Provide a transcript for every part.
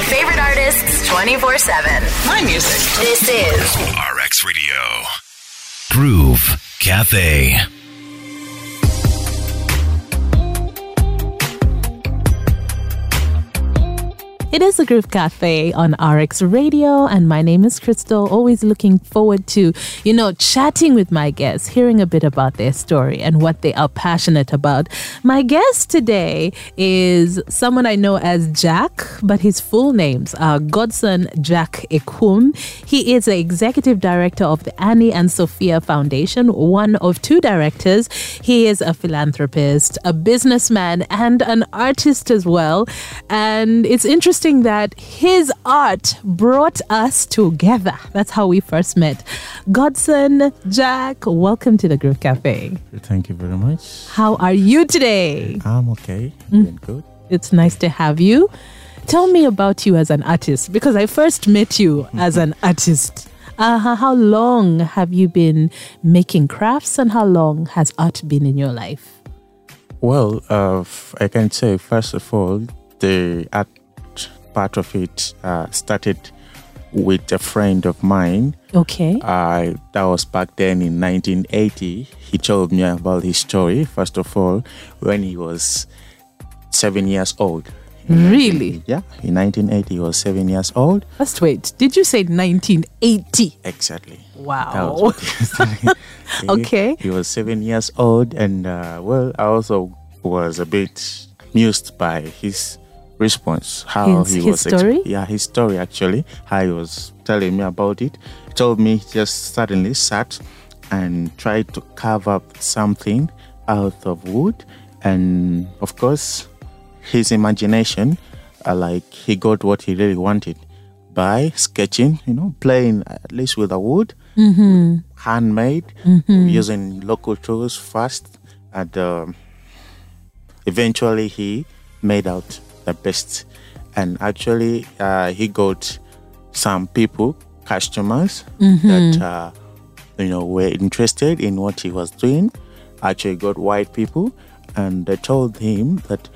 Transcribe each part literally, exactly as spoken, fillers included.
your favorite artists twenty-four seven. My music. This is R X Radio. Groove Cafe. It is the Groove Cafe on R X Radio, and my name is Crystal. Always looking forward to, you know, chatting with my guests, hearing a bit about their story and what they are passionate about. My guest today is someone I know as Jack, but his full names are Godson Jack Ekum. He is the executive director of the Annie and Sophia Foundation, one of two directors. He is a philanthropist, a businessman, and an artist as well. And it's interesting that his art brought us together. That's how we first met. Godson Jack, welcome to the Groove Cafe. Thank you very much. How are you today? I'm okay. I'm mm. good. It's nice to have you. Tell me about you as an artist, because I first met you as an artist. Uh, how long have you been making crafts, and how long has art been in your life? Well, uh, I can say, first of all, the art part of it uh, started with a friend of mine. Okay. Uh, that was back then in nineteen eighty. He told me about his story, first of all, when he was seven years old. Really? Yeah. In nineteen eighty, he was seven years old. Just wait. Did you say nineteen eighty? Exactly. Wow. He, okay. He was seven years old, and uh, well, I also was a bit amused by his response, how his, he was his story? Exp- yeah his story actually, how he was telling me about it. He told me he just suddenly sat and tried to carve up something out of wood, and of course his imagination, uh, like he got what he really wanted by sketching, you know, playing at least with the wood, mm-hmm. handmade, mm-hmm. using local tools first, and um, eventually he made out the best. And actually uh, he got some people, customers, mm-hmm. that uh, you know were interested in what he was doing. Actually got white people, and they told him that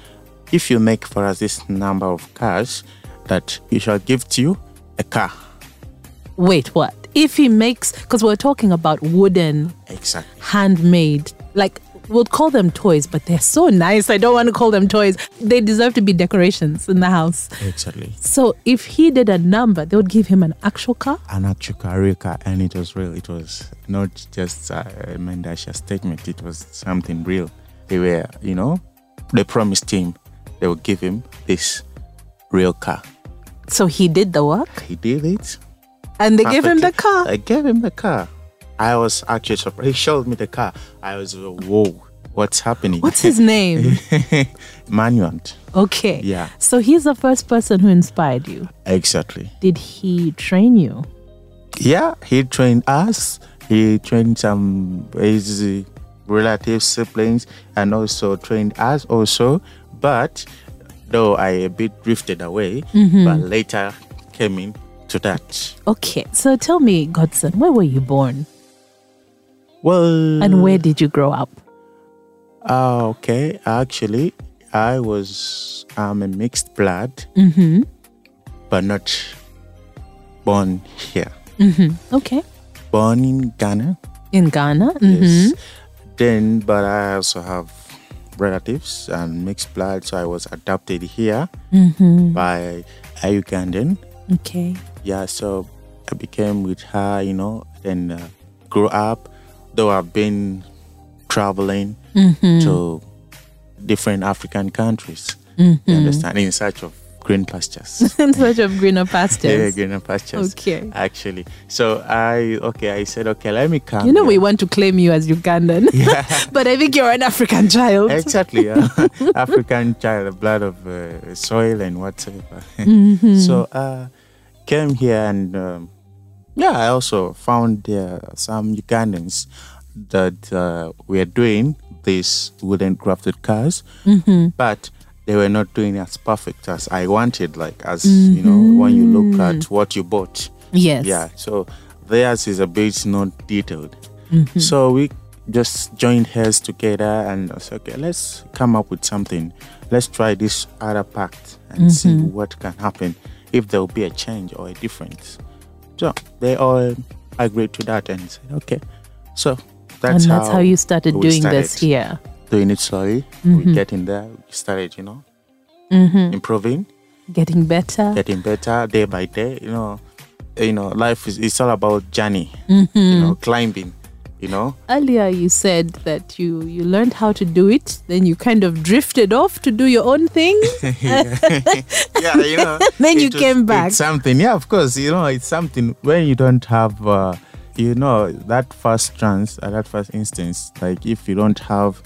if you make for us this number of cars, that we shall give to you a car. Wait, what? If he makes, because we're talking about wooden, exactly, handmade, like, we'll call them toys, but they're so nice. I don't want to call them toys. They deserve to be decorations in the house. Exactly. So if he did a number, they would give him an actual car? An actual car, real car. And it was real. It was not just uh, a mendacious statement. It was something real. They were, you know, they promised him they would give him this real car. So he did the work? He did it. And they Perfect. gave him the car? They gave him the car. I was actually surprised. He showed me the car. I was, whoa, what's happening? What's his name? Manuant. Okay. Yeah. So he's the first person who inspired you. Exactly. Did he train you? Yeah, he trained us. He trained some his relatives, siblings, and also trained us also. But though I a bit drifted away, mm-hmm. but later came in to that. Okay. So tell me, Godson, where were you born? Well, and where did you grow up? Uh, okay, actually, I was I'm a mixed blood, mm-hmm. but not born here. Mm-hmm. Okay, born in Ghana. In Ghana, mm-hmm. yes. Then, but I also have relatives and mixed blood, so I was adopted here, mm-hmm. by a Ugandan. Okay. Yeah, so I became with her, you know, and uh, grew up. Though I've been traveling, mm-hmm. to different African countries, mm-hmm. you understand, in search of green pastures. In search of greener pastures. Yeah, greener pastures. Okay. Actually. So I, okay, I said, okay, let me come. You know, here. We want to claim you as Ugandan, yeah. but I think you're an African child. Exactly. Uh, African child, blood of uh, soil and whatever. Mm-hmm. So I uh, came here and... Um, Yeah, I also found uh, some Ugandans that uh, were doing these wooden crafted cars, mm-hmm. but they were not doing as perfect as I wanted, like as, mm-hmm. you know, when you look at what you bought. Yes. Yeah, so theirs is a bit not detailed. Mm-hmm. So we just joined hands together and I said, okay, let's come up with something. Let's try this other part and mm-hmm. see what can happen. if there will be a change or a difference. So they all agreed to that and said, okay. So that's, and that's how, how you started doing started this here. Doing it slowly. Mm-hmm. We get in there. We started, you know, mm-hmm. improving. Getting better. Getting better day by day. You know, you know, life is it's all about journey, mm-hmm. you know, climbing. You know, earlier you said that you you learned how to do it, then you kind of drifted off to do your own thing. yeah. yeah, you know. Then you was, came back. It's something, yeah, of course. You know, it's something when you don't have, uh, you know, that first chance, uh, that first instance. Like if you don't have,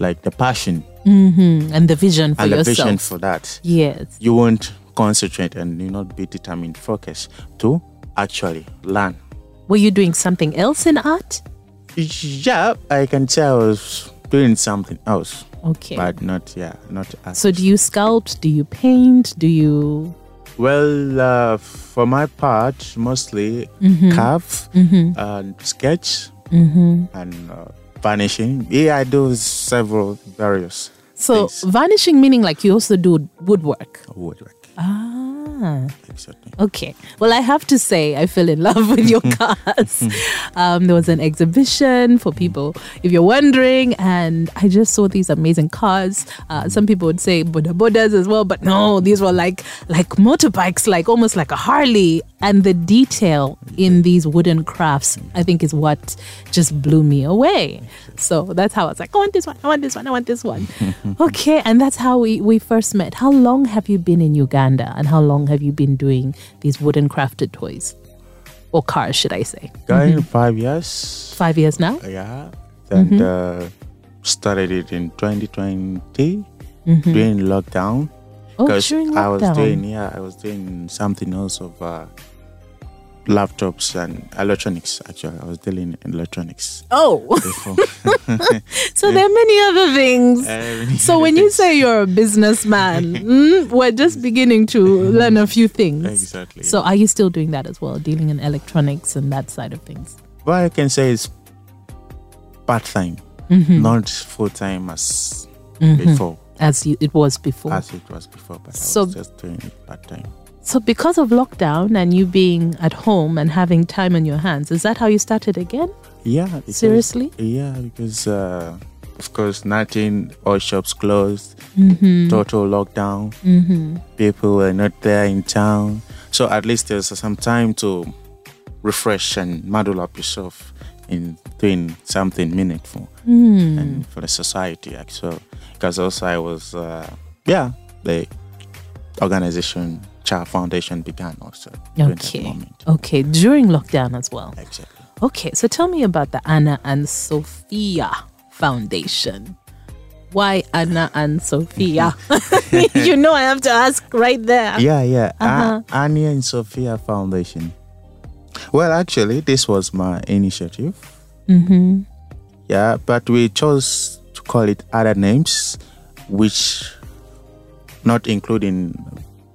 like the passion mm-hmm. and the vision for and yourself, and the vision for that. Yes, you won't concentrate and you not be determined, focused to actually learn. Were you doing something else in art? Yeah, I can say I was doing something else. Okay. But not, yeah, not art. So do you sculpt? Do you paint? Do you... Well, uh, for my part, mostly mm-hmm. carve, mm-hmm. and sketch, mm-hmm. and uh, varnishing. Yeah, I do several various So things. Varnishing meaning like you also do woodwork? Woodwork. Ah. Exactly. Okay. Well, I have to say I fell in love with your cars. Um, there was an exhibition for people, if you're wondering, and I just saw these amazing cars. Uh, some people would say boda bodas as well, but no, these were like like motorbikes, like almost like a Harley. And the detail in these wooden crafts, I think, is what just blew me away. So that's how I was like, I want this one, I want this one, I want this one. Okay, and that's how we, we first met. How long have you been in Uganda, and how long have you been doing these wooden crafted toys or cars, should I say? Going mm-hmm. five years. Five years now? Yeah. And mm-hmm. uh, started it in twenty twenty mm-hmm. during lockdown. Oh, during lockdown. I was doing, yeah, I was doing something else of uh, laptops and electronics. Actually, I was dealing in electronics. Oh, so there are many other things. Uh, many so other when things. You say you're a businessman, mm, we're just beginning to learn a few things. Exactly. So are you still doing that as well, dealing in electronics and that side of things? Well, I can say it's part time, mm-hmm. not full time as mm-hmm. before. As you, it was before. As it was before, but so, I was just doing it part time. So because of lockdown and you being at home and having time on your hands, is that how you started again? Yeah. Because, seriously? Yeah, because uh, of course nothing, all shops closed, mm-hmm. total lockdown, mm-hmm. people were not there in town. So at least there's some time to refresh and muddle up yourself in doing something meaningful mm. and for the society. So because also I was uh, yeah the organization Child Foundation began also okay during okay during lockdown as well. Exactly. Okay, so tell me about the Anna and Sophia Foundation. Why Anna and Sophia? You know I have to ask right there. Yeah, yeah. Uh-huh. A- Annie and Sophia Foundation. Well, actually, this was my initiative. Mm-hmm. Yeah, but we chose to call it other names, which not including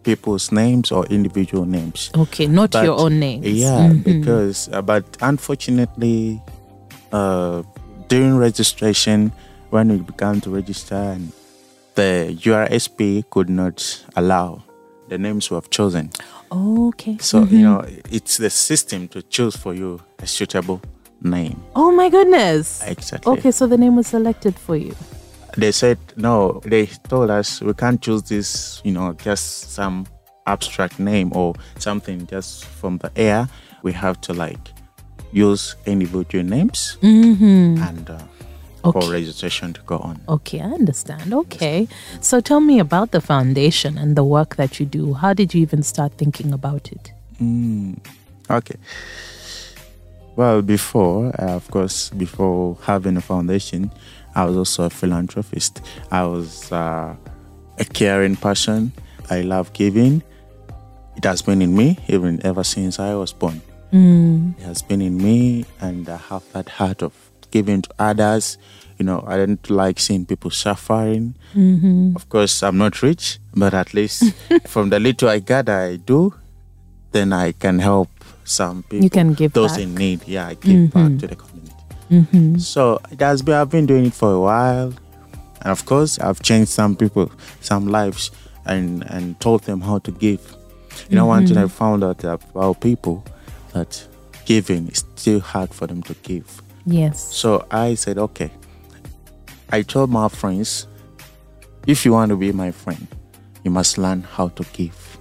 people's names or individual names. Okay, not but, your own names. Yeah, mm-hmm. because, uh, but unfortunately, uh, during registration, when we began to register, the U R S P could not allow the names we have chosen. Okay. So, mm-hmm. you know, it's the system to choose for you a suitable name. Oh, my goodness. Exactly. Okay, so the name was selected for you. They said, no, they told us we can't choose this, you know, just some abstract name or something just from the air. We have to, like, use individual names mm-hmm. and uh, okay. for registration to go on. Okay, I understand. Okay. So tell me about the foundation and the work that you do. How did you even start thinking about it? Mm, okay. Well, before, uh, of course, before having a foundation, I was also a philanthropist. I was uh, a caring person. I love giving. It has been in me even ever since I was born. Mm. It has been in me, and I have that heart of giving to others. You know, I don't like seeing people suffering. Mm-hmm. Of course, I'm not rich, but at least from the little I gather, I do, then I can help some people. You can give those back. In need. Yeah, I give mm-hmm. back to the community. Mm-hmm. So it has been, I've been doing it for a while, and of course I've changed some people, some lives, and, and told them how to give. You know, mm-hmm. one thing I found out about people that giving is still hard for them to give. Yes. So I said, okay. I told my friends, if you want to be my friend, you must learn how to give.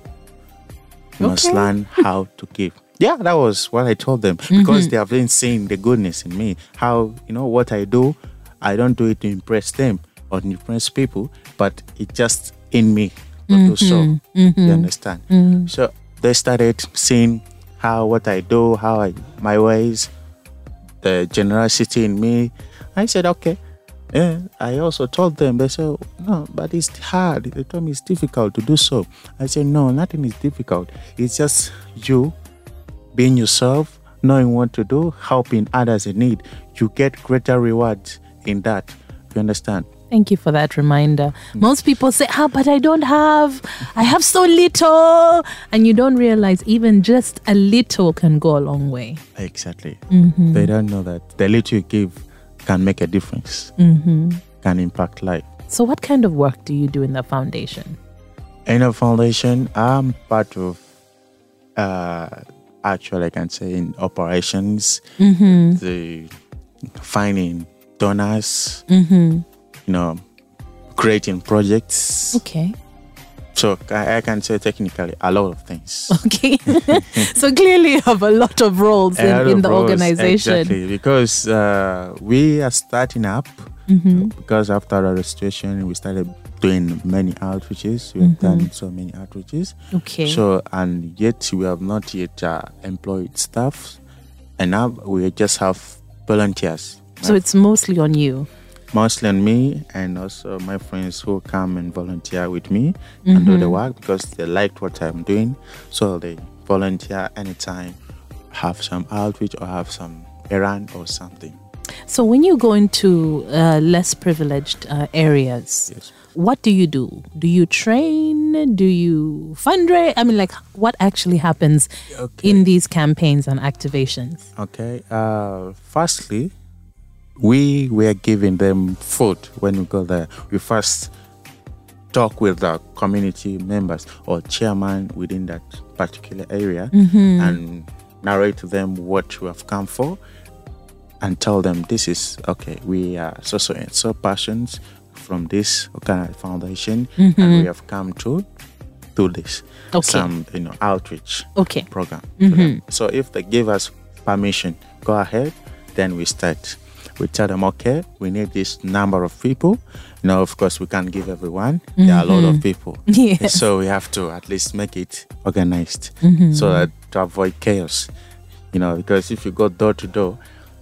You okay. must learn how to give. Yeah, that was what I told them, because mm-hmm. they have been seeing the goodness in me. How, you know, what I do, I don't do it to impress them or impress people, but it just in me to mm-hmm. do so. Mm-hmm. You understand? Mm-hmm. So they started seeing how what I do, how I, my ways, the generosity in me. I said, okay. Yeah, I also told them, they said, no, but it's hard. They told me it's difficult to do so. I said, no, nothing is difficult. It's just you being yourself, knowing what to do, helping others in need. You get greater rewards in that. You understand? Thank you for that reminder. Most people say, ah, but I don't have, I have so little. And you don't realize even just a little can go a long way. Exactly. Mm-hmm. They don't know that the little you give can make a difference, mm-hmm. can impact life. So what kind of work do you do in the foundation? In the foundation, I'm part of, uh, actually I can say in operations, mm-hmm. the finding donors, mm-hmm. you know, creating projects. Okay. So I, I can say technically a lot of things. Okay. So clearly you have a lot of roles in, in of the roles, organization. Exactly. Because uh, we are starting up. Mm-hmm. Because after the restoration, we started doing many outreaches. We have mm-hmm. done so many outreaches. Okay. So, and yet we have not yet uh, employed staff. And now we just have volunteers. So it's mostly on you. Mostly on me, and also my friends who come and volunteer with me mm-hmm. and do the work, because they liked what I'm doing. So they volunteer anytime, have some outreach or have some errand or something. So when you go into uh, less privileged uh, areas, yes. what do you do? Do you train? Do you fundraise? I mean, like, what actually happens okay. in these campaigns and activations? Okay. Uh, firstly, We were giving them food when we go there. We first talk with the community members or chairman within that particular area mm-hmm. and narrate to them what we have come for and tell them this is, okay, we are so, so and so persons from this kind of foundation mm-hmm. and we have come to do this. Okay. Some, you know, outreach okay. program. Mm-hmm. So if they give us permission, go ahead, then we start. We tell them, okay, we need this number of people. Now, of course, we can't give everyone. Mm-hmm. There are a lot of people. Yes. So we have to at least make it organized mm-hmm. so that to avoid chaos. You know, because if you go door to door,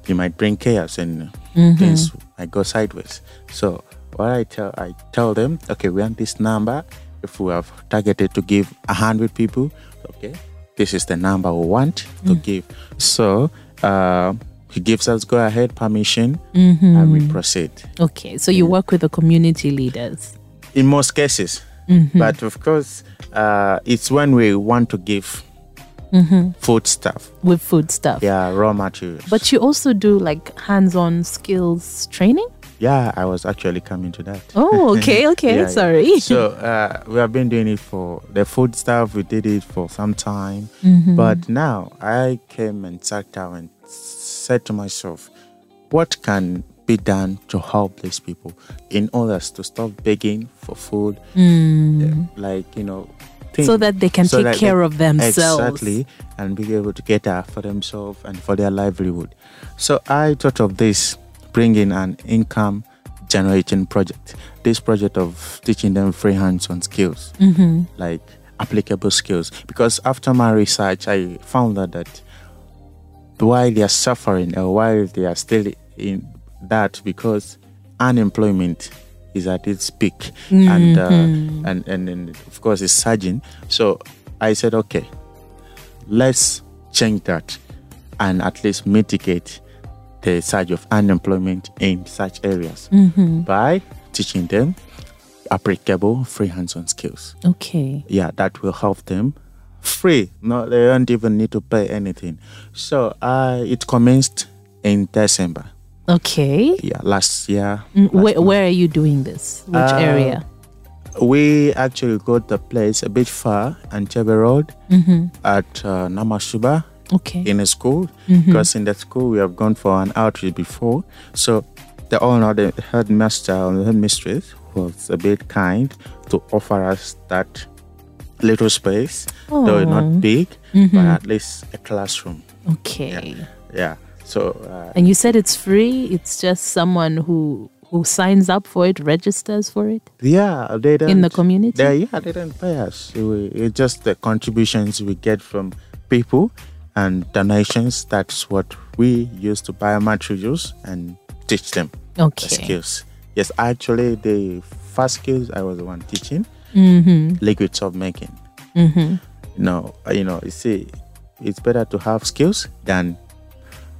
you might bring chaos and mm-hmm. things might go sideways. So what I tell I tell them, okay, we want this number. If we have targeted to give one hundred people, okay, this is the number we want to mm. give. So, uh, he gives us go-ahead permission mm-hmm. and we proceed. Okay, so you yeah. work with the community leaders? In most cases. Mm-hmm. But of course, uh, it's when we want to give mm-hmm. food stuff. With food stuff? Yeah, raw materials. But you also do like hands-on skills training? Yeah, I was actually coming to that. Oh, okay, okay, yeah, sorry. Yeah. So uh, we have been doing it for the food stuff. We did it for some time. Mm-hmm. But now I came and sat down and said to myself, what can be done to help these people in others to stop begging for food? Mm. Uh, like, you know, things. So that they can so take care they, of themselves. Exactly, and be able to get out for themselves and for their livelihood. So I thought of this, bringing an income generating project. This project of teaching them free hands-on skills, mm-hmm. like applicable skills. Because after my research, I found out that while they are suffering or while they are still in that, because unemployment is at its peak mm-hmm. and, uh, and, and and of course it's surging. So I said, okay, let's change that and at least mitigate the surge of unemployment in such areas mm-hmm. by teaching them applicable free hands-on skills. Okay. Yeah, that will help them. Free, no, they don't even need to pay anything. So uh, it commenced in December. Okay. Yeah, last year. Mm, last wh- where are you doing this? Which uh, area? we actually got the place a bit far on Chebe Road mm-hmm. at uh, Namashuba okay. in a school. Because mm-hmm. in that school, we have gone for an outreach before. So the owner, the headmaster and the headmistress was a bit kind to offer us that little space, oh. though not big, mm-hmm. but at least a classroom. Okay. Yeah. yeah. So. Uh, and you said it's free? It's just someone who... Who signs up for it, registers for it? Yeah, they don't. In the community? They, yeah, they don't pay us. It's just the contributions we get from people and donations. That's what we use to buy materials and teach them okay. the skills. Yes, actually, the first skills I was the one teaching, mm-hmm. liquid soap making. Mm-hmm. No, you know, you see, it's better to have skills than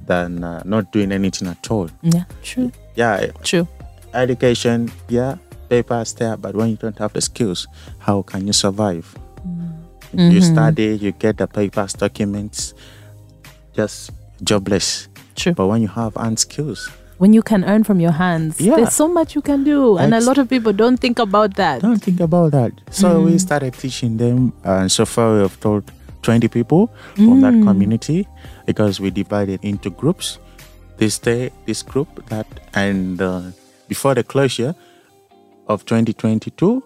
than uh, not doing anything at all. Yeah, true. Yeah, true. Education, yeah, papers there, but when you don't have the skills, how can you survive? Mm-hmm. You study, you get the papers, documents, just jobless. True. But when you have hand skills, when you can earn from your hands, yeah. there's so much you can do, and That's, a lot of people don't think about that. Don't think about that. So mm. we started teaching them, and so far we have taught twenty people from mm. that community because we divided into groups. This day, this group that, and uh, before the closure of twenty twenty-two,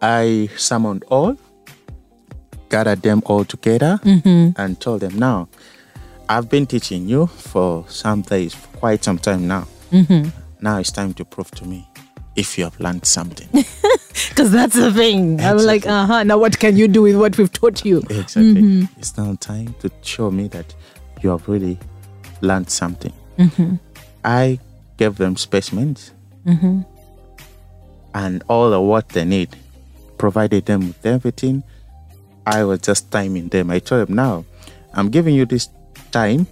I summoned all, gathered them all together, mm-hmm. and told them, now, I've been teaching you for some days, for quite some time now. Mm-hmm. Now it's time to prove to me if you have learned something. Because that's the thing. Exactly. I'm like, uh huh. Now what can you do with what we've taught you? Exactly. Mm-hmm. It's now time to show me that you have really learned something. Mm-hmm. I gave them specimens mm-hmm. and all of what they need, provided them with everything. I was just timing them. I told them, now, I'm giving you this time,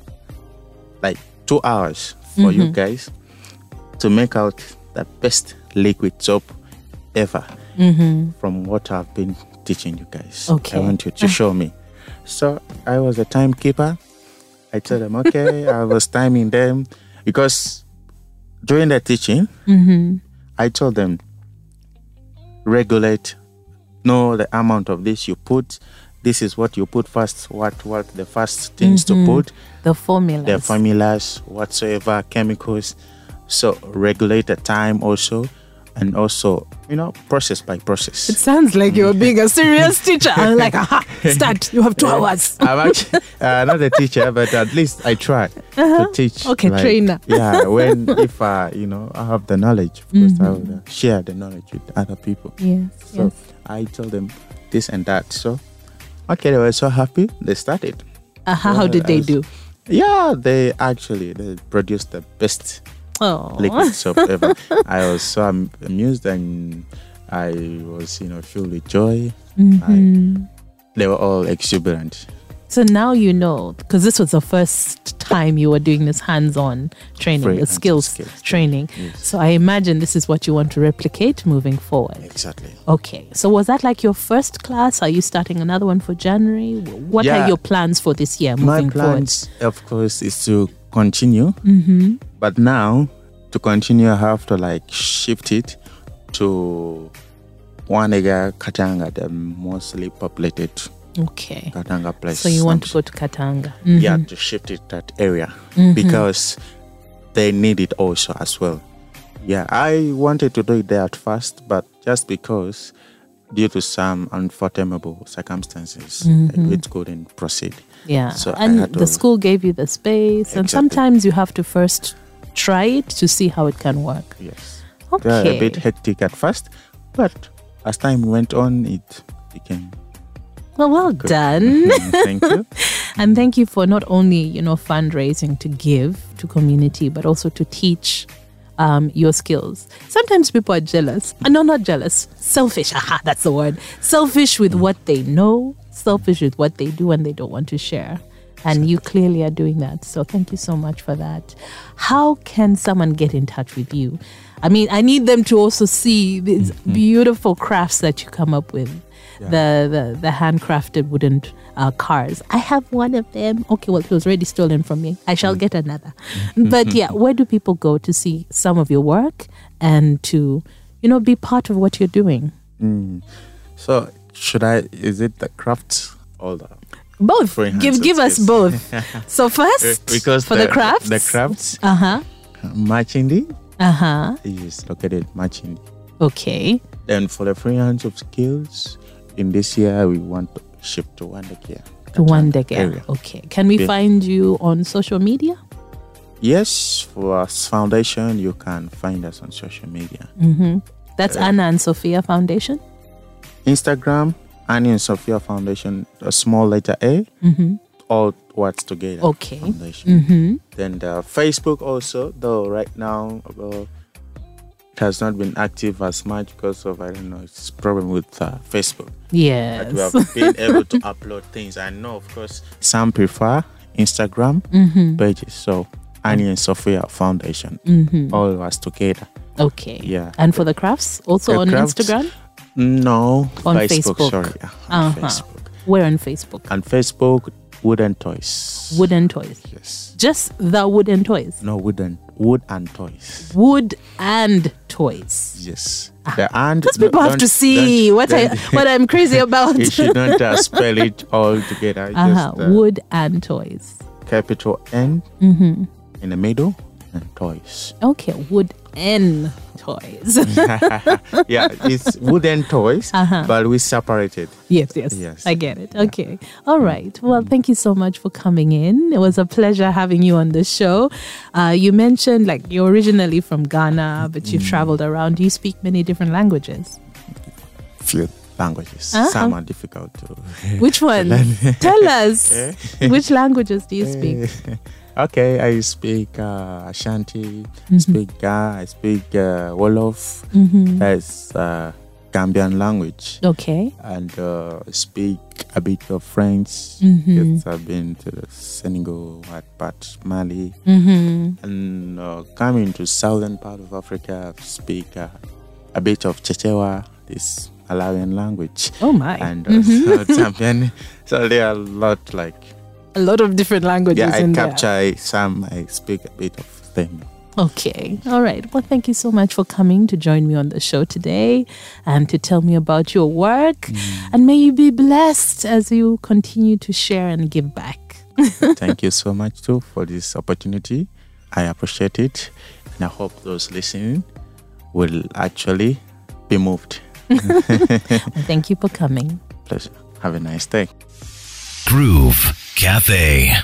like two hours for mm-hmm. you guys to make out the best liquid soap ever mm-hmm. from what I've been teaching you guys. Okay. I want you to show me. So I was a timekeeper. I told them, okay, I was timing them because during the teaching, mm-hmm. I told them, regulate, know the amount of this you put. This is what you put first, what what the first things mm-hmm. to put. The formulas. The formulas, whatsoever, chemicals. So regulate the time also. And also, you know, process by process. It sounds like you're being a serious teacher. I'm like, aha, start. You have two hours. I'm actually uh, not a teacher, but at least I try uh-huh. to teach. Okay, like, trainer. Yeah, when, if I, you know, I have the knowledge, of course, mm-hmm. I will share the knowledge with other people. Yes, so yes. I tell them this and that. So, okay, they were so happy. They started. Uh-huh, well, how did they was, do? Yeah, they actually they produced the best Aww. Liquid soap ever. I was so amused and I was, you know, filled with joy. Mm-hmm. I, they were all exuberant. So now you know, because this was the first time you were doing this hands-on training, Free the skills, skills training. Yes. So I imagine this is what you want to replicate moving forward. Exactly. Okay. So was that like your first class? Are you starting another one for January? What yeah. are your plans for this year moving forward? My plans, forward? of course, is to continue. Mm-hmm. But now, to continue, I have to like shift it to Wanega, Katanga, the mostly populated okay. Katanga place. So you want to go to Katanga? Mm-hmm. Yeah, to shift it that area mm-hmm. because they need it also as well. Yeah, I wanted to do it there at first, but just because due to some unfathomable circumstances, mm-hmm. it couldn't proceed. Yeah, so and the school gave you the space exactly. and sometimes you have to first try it to see how it can work. Yes. Okay. They're a bit hectic at first, but as time went on, it became Well, well good. done. Thank you. And thank you for not only, you know, fundraising to give to community, but also to teach Um, your skills. Sometimes people are jealous. Uh, no, not jealous. Selfish. Aha, that's the word. Selfish with what they know. Selfish with what they do and they don't want to share. And you clearly are doing that. So thank you so much for that. How can someone get in touch with you? I mean, I need them to also see these mm-hmm. beautiful crafts that you come up with. Yeah. The, the the handcrafted wooden uh, cars. I have one of them. Okay, well, it was already stolen from me. I shall get another. But yeah, where do people go to see some of your work and to, you know, be part of what you're doing? Mm. So should I, is it the craft or the... Both. Give give us both. So first, because for the, the craft. The craft. Uh-huh. Machindi. Uh-huh. Is located Machindi. Okay. Then for the freehand of skills, in this year we want to shift to Wanega. To Wanega. Okay. Can we yeah. find you on social media? Yes, for us foundation, you can find us on social media. Mm-hmm. That's uh, Anna and Sophia Foundation. Instagram, Annie and Sophia Foundation, a small letter A, mm-hmm. all words together. Okay. Mm-hmm. Then the Facebook also, though right now uh, it has not been active as much because of, I don't know, it's problem with uh, Facebook. Yes. But we have been able to upload things. I know, of course, some prefer Instagram mm-hmm. pages. So Annie and Sophia Foundation, mm-hmm. all of us together. Okay. Yeah. And for the crafts, also the on crafts, Instagram? No, on Facebook. Facebook. Sorry, yeah, on uh-huh. Facebook. We're on Facebook. On Facebook, wooden toys. Wooden toys. Yes. Just the wooden toys. No, wooden. Wood and toys. Wood and toys. Yes. Ah. The and. Because people no, have to see what I what I'm crazy about. You shouldn't uh, spell it all together. Uh-huh. Just, uh, wood and toys. Capital N mm-hmm. in the middle and toys. Okay, wood and. Toys. Yeah, it's wooden toys, uh-huh. but we separated. Yes, yes, yes. I get it. Okay. Yeah. All right. Well, thank you so much for coming in. It was a pleasure having you on the show. Uh, you mentioned like you're originally from Ghana, but you've mm. traveled around. You speak many different languages. Few languages. Uh-huh. Some are difficult to. Which one? Tell us. Which languages do you speak? Okay, I speak uh, Ashanti, mm-hmm. speak Ga, I speak uh, Wolof. Mm-hmm. That's uh, Gambian language. Okay. And uh, speak a bit of French. Mm-hmm. I've been to the Senegal, part Mali. Mm-hmm. And uh, coming to southern part of Africa, I speak uh, a bit of Chechewa, this Malawian language. Oh my. And uh, mm-hmm. Zambian. So there are a lot like... A lot of different languages. Yeah, I in capture there. some. I speak a bit of them. Okay. All right. Well, thank you so much for coming to join me on the show today and to tell me about your work. Mm. And may you be blessed as you continue to share and give back. Thank you so much too for this opportunity. I appreciate it. And I hope those listening will actually be moved. Thank you for coming. Pleasure. Have a nice day. Groove Cafe.